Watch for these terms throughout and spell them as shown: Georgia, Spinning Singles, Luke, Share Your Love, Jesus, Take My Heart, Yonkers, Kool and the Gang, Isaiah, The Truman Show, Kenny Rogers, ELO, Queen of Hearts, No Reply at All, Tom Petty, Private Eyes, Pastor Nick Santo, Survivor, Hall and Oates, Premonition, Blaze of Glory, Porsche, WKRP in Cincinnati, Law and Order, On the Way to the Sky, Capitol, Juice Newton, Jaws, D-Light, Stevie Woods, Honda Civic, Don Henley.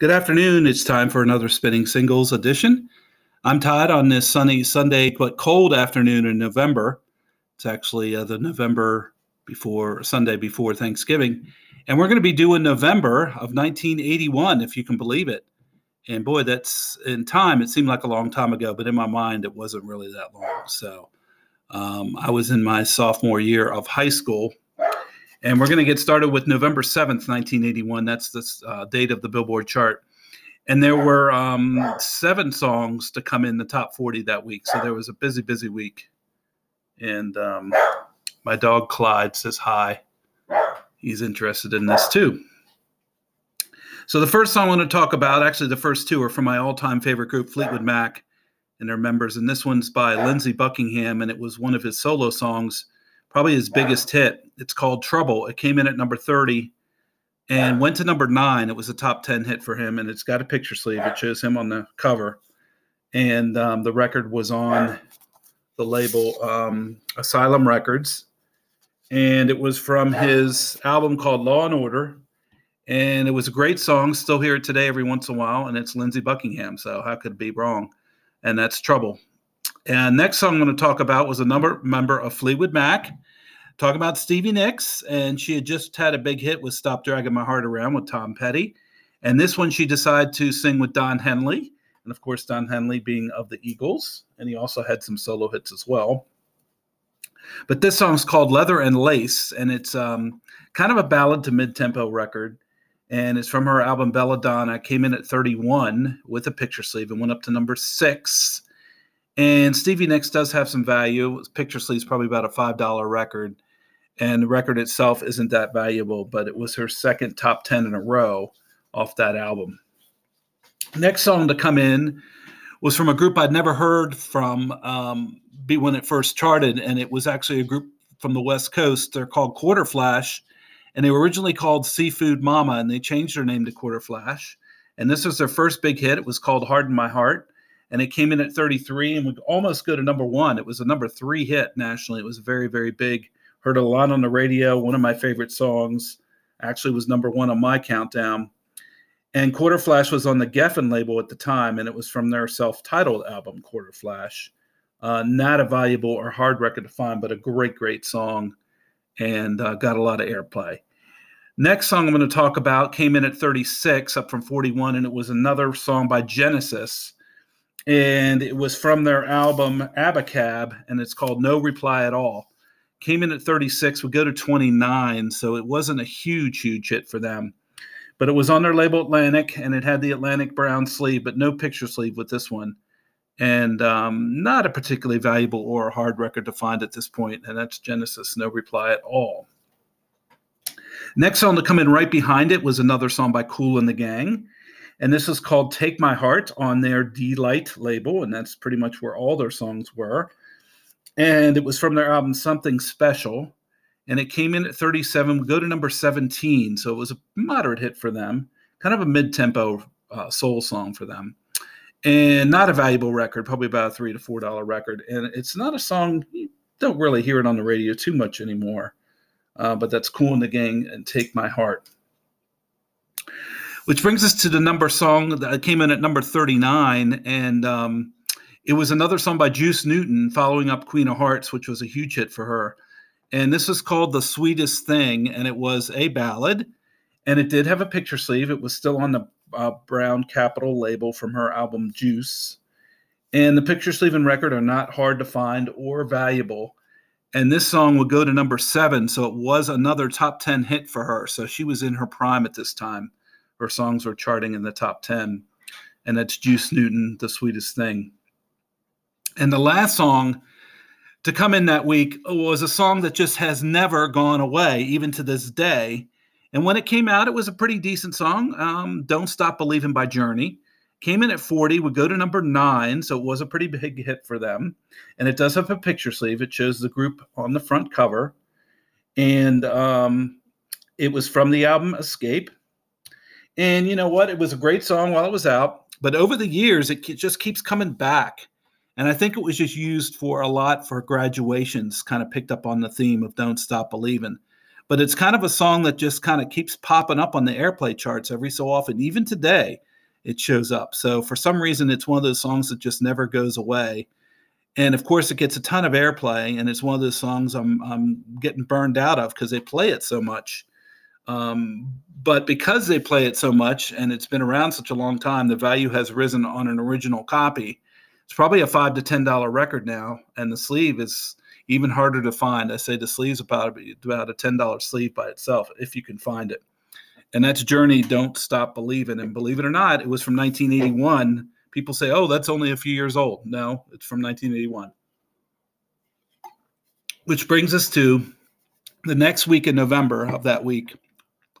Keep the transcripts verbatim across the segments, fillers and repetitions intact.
Good afternoon. It's time for another Spinning Singles edition. I'm Todd on this sunny Sunday, but cold afternoon in November. It's actually uh, the November before, Sunday before Thanksgiving. And we're going to be doing November of nineteen eighty-one, if you can believe it. And boy, that's in time. It seemed like a long time ago, but in my mind, it wasn't really that long. So um, I was in my sophomore year of high school. And we're going to get started with November seventh, nineteen eighty-one. That's the uh, date of the Billboard chart. And there were um, seven songs to come in the top forty that week. So there was a busy, busy week. And um, my dog Clyde says hi. He's interested in this too. So the first song I want to talk about, actually the first two are from my all-time favorite group, Fleetwood Mac, and their members. And this one's by Lindsey Buckingham, and it was one of his solo songs, probably his biggest hit. It's called Trouble. It came in at number thirty and went to number nine. It was a top ten hit for him, and it's got a picture sleeve. It shows him on the cover. And um, the record was on the label um, Asylum Records, and it was from his album called Law and Order. And it was a great song. Still hear it today every once in a while, and it's Lindsey Buckingham, so how could it be wrong? And that's Trouble. And next song I'm going to talk about was a number member of Fleetwood Mac. Talking about Stevie Nicks, and she had just had a big hit with Stop Dragging My Heart Around with Tom Petty. And this one she decided to sing with Don Henley. And, of course, Don Henley being of the Eagles. And he also had some solo hits as well. But this song's called Leather and Lace, and it's um, kind of a ballad to mid-tempo record. And it's from her album Bella Donna. It came in at thirty-one with a picture sleeve and went up to number six. And Stevie Nicks does have some value. Picture sleeve's probably about a five dollar record. And the record itself isn't that valuable, but it was her second top ten in a row off that album. Next song to come in was from a group I'd never heard from um, when it first charted, and it was actually a group from the West Coast. They're called Quarterflash, and they were originally called Seafood Mama, and they changed their name to Quarterflash. And this was their first big hit. It was called Harden My Heart, and it came in at thirty-three and would almost go to number one. It was a number three hit nationally. It was very, very big. Heard a lot on the radio. One of my favorite songs actually was number one on my countdown. And Quarterflash was on the Geffen label at the time, and it was from their self-titled album, Quarterflash. Uh, not a valuable or hard record to find, but a great, great song, and uh, got a lot of airplay. Next song I'm going to talk about came in at thirty-six, up from forty-one, and it was another song by Genesis. And it was from their album Abacab, and it's called No Reply at All. Came in at thirty-six, would go to twenty-nine, so it wasn't a huge, huge hit for them. But it was on their label Atlantic, and it had the Atlantic brown sleeve, but no picture sleeve with this one. And um, not a particularly valuable or hard record to find at this point, and that's Genesis, No Reply at All. Next song to come in right behind it was another song by Kool and the Gang, and this is called Take My Heart on their D-Light label, and that's pretty much where all their songs were. And it was from their album Something Special, and it came in at thirty-seven, go to number seventeen, so it was a moderate hit for them, kind of a mid-tempo uh, soul song for them, and not a valuable record, probably about a three to four dollar record, and it's not a song, you don't really hear it on the radio too much anymore, uh, but that's Kool and the Gang and Take My Heart. Which brings us to the number song that came in at number thirty-nine, and um, it was another song by Juice Newton following up Queen of Hearts, which was a huge hit for her. And this was called The Sweetest Thing, and it was a ballad, and it did have a picture sleeve. It was still on the uh, brown Capitol label from her album Juice. And the picture sleeve and record are not hard to find or valuable. And this song would go to number seven, so it was another top ten hit for her. So she was in her prime at this time. Her songs were charting in the top ten, and that's Juice Newton, The Sweetest Thing. And the last song to come in that week was a song that just has never gone away, even to this day. And when it came out, it was a pretty decent song. Um, Don't Stop Believin' by Journey. Came in at forty, would go to number nine, so it was a pretty big hit for them. And it does have a picture sleeve. It shows the group on the front cover. And um, it was from the album Escape. And you know what? It was a great song while it was out. But over the years, it just keeps coming back. And I think it was just used for a lot for graduations, kind of picked up on the theme of Don't Stop Believin'. But it's kind of a song that just kind of keeps popping up on the airplay charts every so often, even today. it shows up. So for some reason, it's one of those songs that just never goes away. And of course, it gets a ton of airplay, and it's one of those songs I'm I'm getting burned out of because they play it so much. Um, but because they play it so much and it's been around such a long time, the value has risen on an original copy. It's probably a five to ten dollars record now, and the sleeve is even harder to find. I say the sleeve's about, about a ten dollars sleeve by itself, if you can find it. And that's Journey, Don't Stop Believin'. And believe it or not, it was from nineteen eighty-one. People say, oh, that's only a few years old. No, it's from nineteen eighty-one. Which brings us to the next week in November of that week,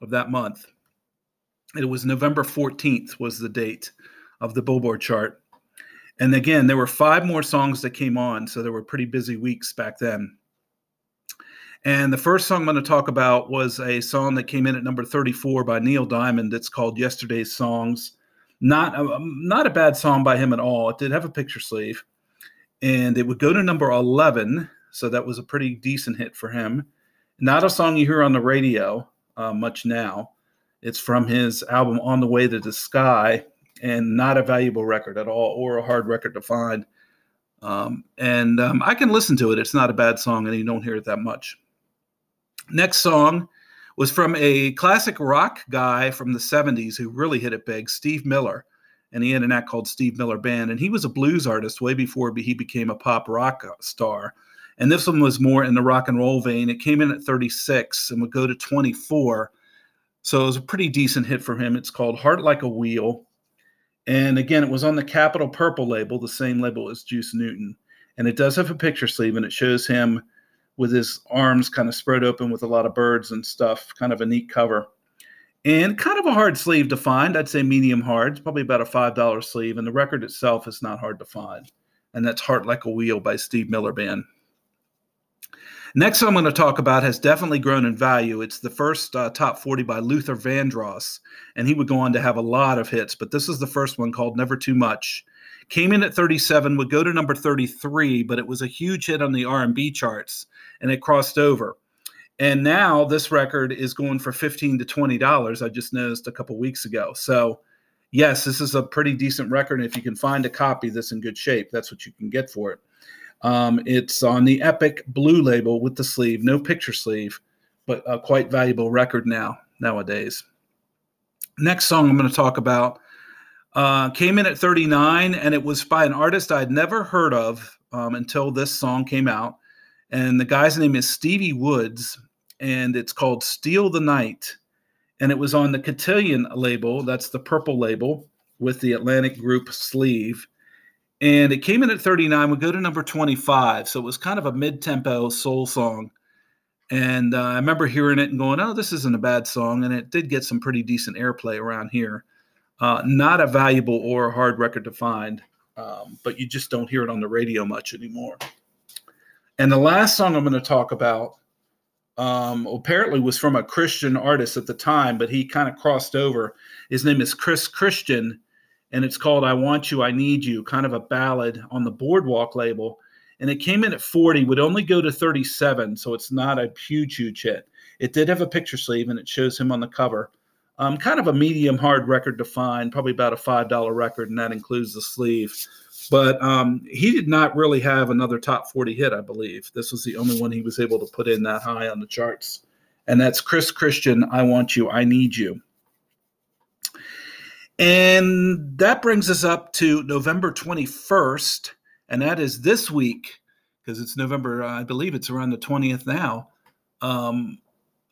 of that month. It was November fourteenth was the date of the Billboard chart. And again, there were five more songs that came on, so there were pretty busy weeks back then. And the first song I'm going to talk about was a song that came in at number thirty-four by Neil Diamond. That's called Yesterday's Songs. Not a, not a bad song by him at all. It did have a picture sleeve. And it would go to number eleven, so that was a pretty decent hit for him. Not a song you hear on the radio uh, much now. It's from his album On the Way to the Sky, and not a valuable record at all or a hard record to find. Um, and um, I can listen to it. It's not a bad song, and you don't hear it that much. Next song was from a classic rock guy from the seventies who really hit it big, Steve Miller. And he had an act called Steve Miller Band. And he was a blues artist way before he became a pop rock star. And this one was more in the rock and roll vein. It came in at thirty-six and would go to twenty-four. So it was a pretty decent hit for him. It's called Heart Like a Wheel. And again, it was on the Capitol Purple label, the same label as Juice Newton. And it does have a picture sleeve, and it shows him with his arms kind of spread open with a lot of birds and stuff, kind of a neat cover. And kind of a hard sleeve to find. I'd say medium hard. It's probably about a five dollars sleeve, and the record itself is not hard to find. And that's Heart Like a Wheel by Steve Miller Band. Next I'm going to talk about has definitely grown in value. It's the first uh, top forty by Luther Vandross, and he would go on to have a lot of hits, but this is the first one called Never Too Much. Came in at thirty-seven, would go to number thirty-three, but it was a huge hit on the R and B charts, and it crossed over. And now this record is going for fifteen to twenty dollars, I just noticed a couple weeks ago. So yes, this is a pretty decent record, and if you can find a copy that's in good shape, that's what you can get for it. Um, it's on the Epic Blue label with the sleeve, no picture sleeve, but a quite valuable record now, nowadays. Next song I'm going to talk about uh, came in at thirty-nine, and it was by an artist I'd never heard of um, until this song came out. And the guy's name is Stevie Woods, and it's called Steal the Night. And it was on the Cotillion label, that's the purple label, with the Atlantic Group sleeve. And it came in at thirty-nine, would go to number twenty-five. So it was kind of a mid-tempo soul song. And uh, I remember hearing it and going, oh, this isn't a bad song. And it did get some pretty decent airplay around here. Uh, not a valuable or a hard record to find, um, but you just don't hear it on the radio much anymore. And the last song I'm going to talk about um, apparently was from a Christian artist at the time, but he kind of crossed over. His name is Chris Christian. And it's called I Want You, I Need You, kind of a ballad on the Boardwalk label. And it came in at forty, would only go to thirty-seven, so it's not a huge, huge hit. It did have a picture sleeve, and it shows him on the cover. Um, kind of a medium hard record to find, probably about a five dollars record, and that includes the sleeve. But um, he did not really have another top forty hit, I believe. This was the only one he was able to put in that high on the charts. And that's Chris Christian, I Want You, I Need You. And that brings us up to November twenty-first, and that is this week, because it's November, I believe it's around the twentieth now, um,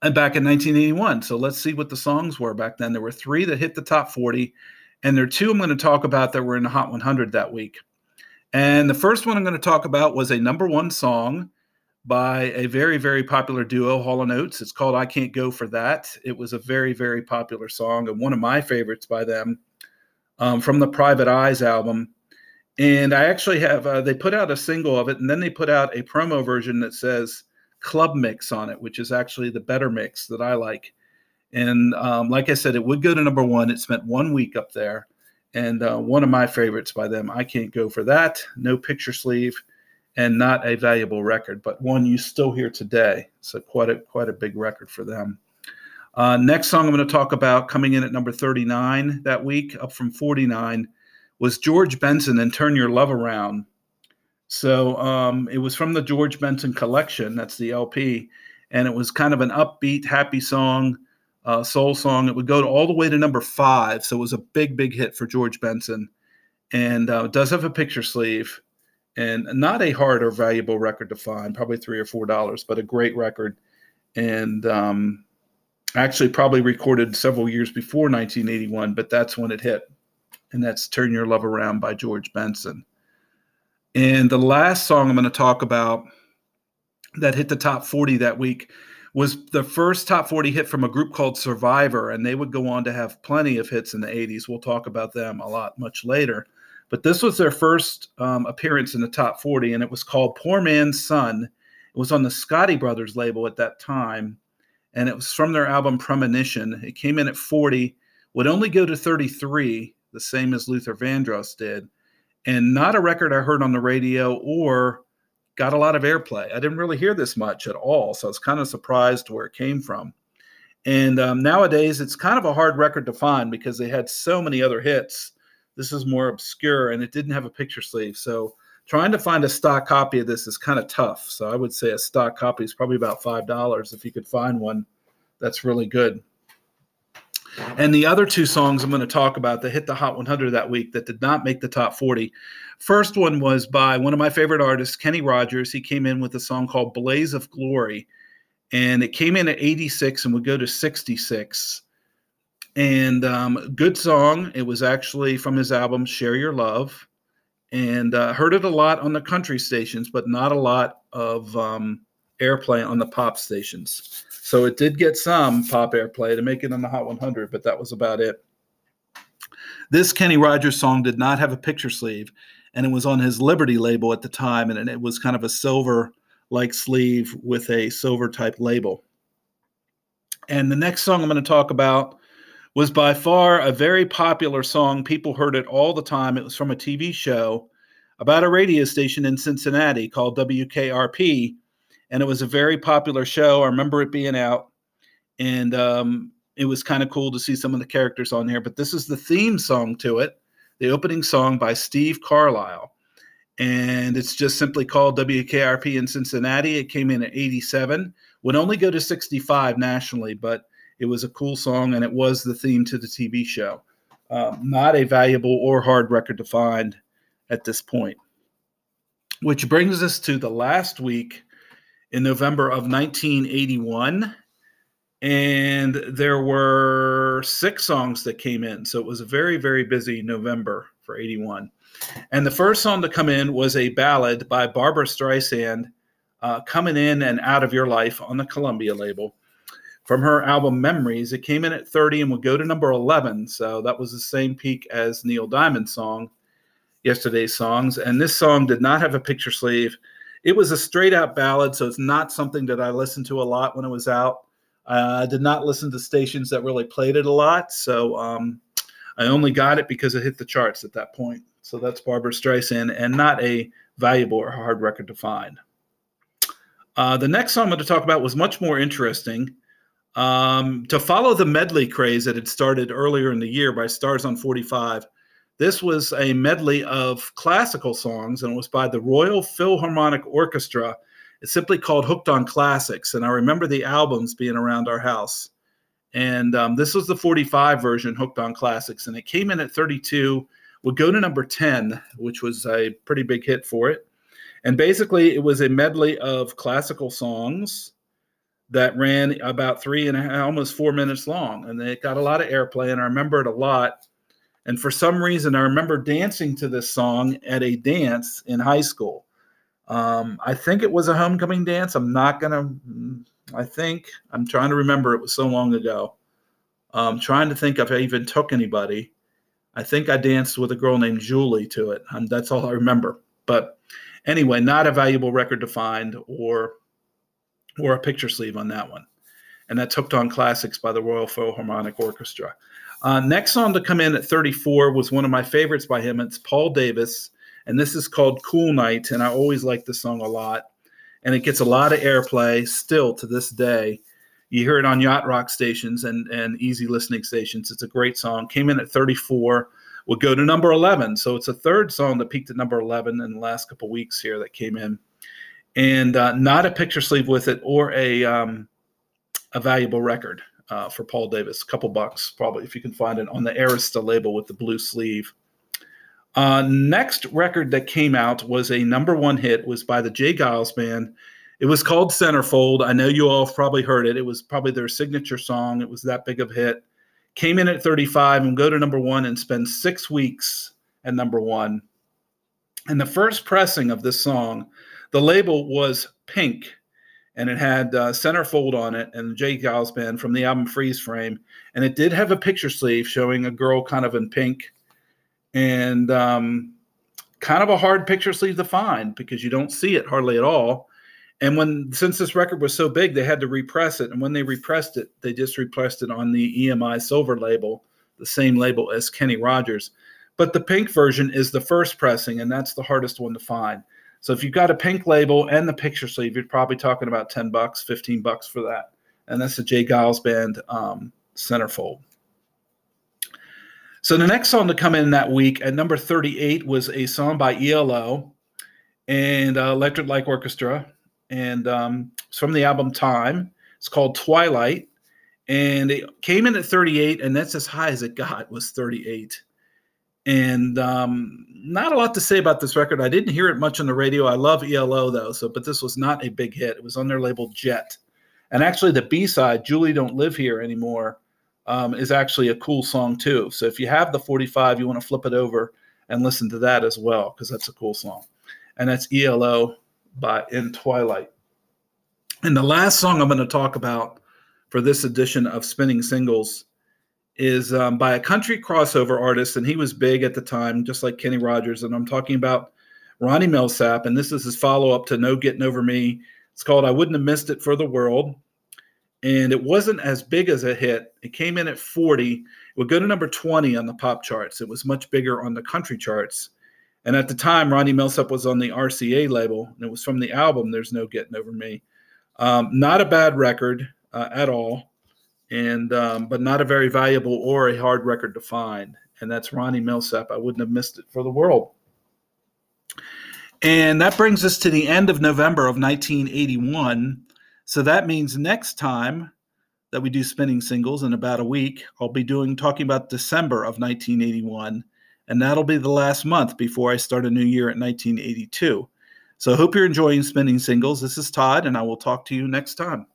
and back in nineteen eighty-one. So let's see what the songs were back then. There were three that hit the top forty, and there are two I'm going to talk about that were in the Hot one hundred that week. And the first one I'm going to talk about was a number one song by a very, very popular duo, Hall and Oates. It's called I Can't Go For That. It was a very, very popular song and one of my favorites by them um, from the Private Eyes album. And I actually have, uh, they put out a single of it, and then they put out a promo version that says Club Mix on it, which is actually the better mix that I like. And um, like I said, it would go to number one. It spent one week up there. And uh, one of my favorites by them, I Can't Go For That, no picture sleeve. And not a valuable record, but one you still hear today. So quite a quite a big record for them. Uh, next song I'm going to talk about, coming in at number thirty-nine that week, up from forty-nine, was George Benson and Turn Your Love Around. So um, it was from the George Benson collection. That's the L P. And it was kind of an upbeat, happy song, uh, soul song. It would go to all the way to number five. So it was a big, big hit for George Benson. And uh, it does have a picture sleeve. And not a hard or valuable record to find, probably three dollars or four dollars, but a great record. And um, actually probably recorded several years before nineteen eighty-one, but that's when it hit. And that's Turn Your Love Around by George Benson. And the last song I'm going to talk about that hit the top forty that week was the first top forty hit from a group called Survivor. And they would go on to have plenty of hits in the eighties. We'll talk about them a lot much later. But this was their first um, appearance in the top forty, and it was called Poor Man's Son. It was on the Scotty Brothers label at that time, and it was from their album Premonition. It came in at forty, would only go to thirty-three, the same as Luther Vandross did, and not a record I heard on the radio or got a lot of airplay. I didn't really hear this much at all, so I was kind of surprised where it came from. And um, nowadays, it's kind of a hard record to find because they had so many other hits. This is more obscure, and it didn't have a picture sleeve. So trying to find a stock copy of this is kind of tough. So I would say a stock copy is probably about five dollars if you could find one. That's really good. And the other two songs I'm going to talk about that hit the Hot one hundred that week that did not make the top forty. First one was by one of my favorite artists, Kenny Rogers. He came in with a song called Blaze of Glory, and it came in at eighty-six and would go to sixty-six. And um, good song. It was actually from his album, Share Your Love. And uh, heard it a lot on the country stations, but not a lot of um, airplay on the pop stations. So it did get some pop airplay to make it on the Hot one hundred, but that was about it. This Kenny Rogers song did not have a picture sleeve, and it was on his Liberty label at the time, and it was kind of a silver-like sleeve with a silver-type label. And the next song I'm going to talk about was by far a very popular song. People heard it all the time. It was from a T V show about a radio station in Cincinnati called W K R P, and it was a very popular show. I remember it being out, and um, it was kind of cool to see some of the characters on here, but this is the theme song to it, the opening song by Steve Carlisle, and it's just simply called W K R P in Cincinnati. It came in at eighty-seven, would only go to sixty-five nationally, but it was a cool song, and it was the theme to the T V show. Um, not a valuable or hard record to find at this point. Which brings us to the last week in November of nineteen eighty-one. And there were six songs that came in. So it was a very, very busy November for eighty-one. And the first song to come in was a ballad by Barbra Streisand, uh, Coming In and Out of Your Life on the Columbia label. From her album Memories, it came in at thirty and would go to number eleven. So that was the same peak as Neil Diamond's song, Yesterday's Songs. And this song did not have a picture sleeve. It was a straight-out ballad, so it's not something that I listened to a lot when it was out. Uh, I did not listen to stations that really played it a lot, so um, I only got it because it hit the charts at that point. So that's Barbra Streisand, and not a valuable or hard record to find. Uh, the next song I'm going to talk about was much more interesting. Um, to follow the medley craze that had started earlier in the year by Stars on forty-five, this was a medley of classical songs, and it was by the Royal Philharmonic Orchestra. It's simply called Hooked on Classics, and I remember the albums being around our house. And um, this was the forty-five version, Hooked on Classics, and it came in at thirty-two, would go to number ten, which was a pretty big hit for it. And basically, it was a medley of classical songs that ran about three and a, almost four minutes long. And it got a lot of airplay, and I remember it a lot. And for some reason, I remember dancing to this song at a dance in high school. Um, I think it was a homecoming dance. I'm not going to, I think, I'm trying to remember. It was so long ago. I'm trying to think if I even took anybody. I think I danced with a girl named Julie to it. Um, that's all I remember. But anyway, not a valuable record to find or or a picture sleeve on that one. And that's Hooked on Classics by the Royal Philharmonic Orchestra. Uh, next song to come in at thirty-four was one of my favorites by him. It's Paul Davis, and this is called Cool Night, and I always like this song a lot. And it gets a lot of airplay still to this day. You hear it on yacht rock stations and, and easy listening stations. It's a great song. Came in at thirty-four, would go to number eleven. So it's a third song that peaked at number eleven in the last couple of weeks here that came in. And uh, not a picture sleeve with it or a um, a valuable record uh, for Paul Davis. A couple bucks probably if you can find it on the Arista label with the blue sleeve. Uh, next record that came out was a number one hit, was by the Jay Giles Band. It was called Centerfold. I know you all have probably heard it. It was probably their signature song. It was that big of a hit. Came in at thirty-five and go to number one and spend six weeks at number one. And the first pressing of this song, the label was pink, and it had uh, Centerfold on it and the Jay Giles Band from the album Freeze Frame. And it did have a picture sleeve showing a girl kind of in pink. And um, kind of a hard picture sleeve to find because you don't see it hardly at all. And when since this record was so big, they had to repress it. And when they repressed it, they just repressed it on the E M I Silver label, the same label as Kenny Rogers. But the pink version is the first pressing, and that's the hardest one to find. So if you've got a pink label and the picture sleeve, you're probably talking about ten bucks, fifteen bucks for that. And that's the Jay Giles Band um, Centerfold. So the next song to come in that week at number thirty-eight was a song by E L O and uh, Electric Light Orchestra. And um, it's from the album Time. It's called Twilight. And it came in at thirty-eight, and that's as high as it got, was thirty-eight. And um, not a lot to say about this record. I didn't hear it much on the radio. I love E L O, though, so but this was not a big hit. It was on their label Jet. And actually the B-side, Julie Don't Live Here Anymore, um, is actually a cool song, too. So if you have the forty-five, you want to flip it over and listen to that as well, because that's a cool song. And that's E L O. By in Twilight. And the last song I'm going to talk about for this edition of Spinning Singles is um, by a country crossover artist, and he was big at the time, just like Kenny Rogers. And I'm talking about Ronnie Milsap, and this is his follow-up to No Getting Over Me. It's called I Wouldn't Have Missed It for the World. And it wasn't as big as a hit. It came in at forty. It would go to number twenty on the pop charts. It was much bigger on the country charts. And at the time, Ronnie Milsap was on the R C A label, and it was from the album There's No Getting Over Me. Um, not a bad record uh, at all, and um, but not a very valuable or a hard record to find. And that's Ronnie Milsap. I wouldn't have missed it for the world. And that brings us to the end of November of nineteen eighty-one. So that means next time that we do Spinning Singles in about a week, I'll be doing talking about December of nineteen eighty-one. And that'll be the last month before I start a new year in nineteen eighty-two. So I hope you're enjoying Spinning Singles. This is Todd, and I will talk to you next time.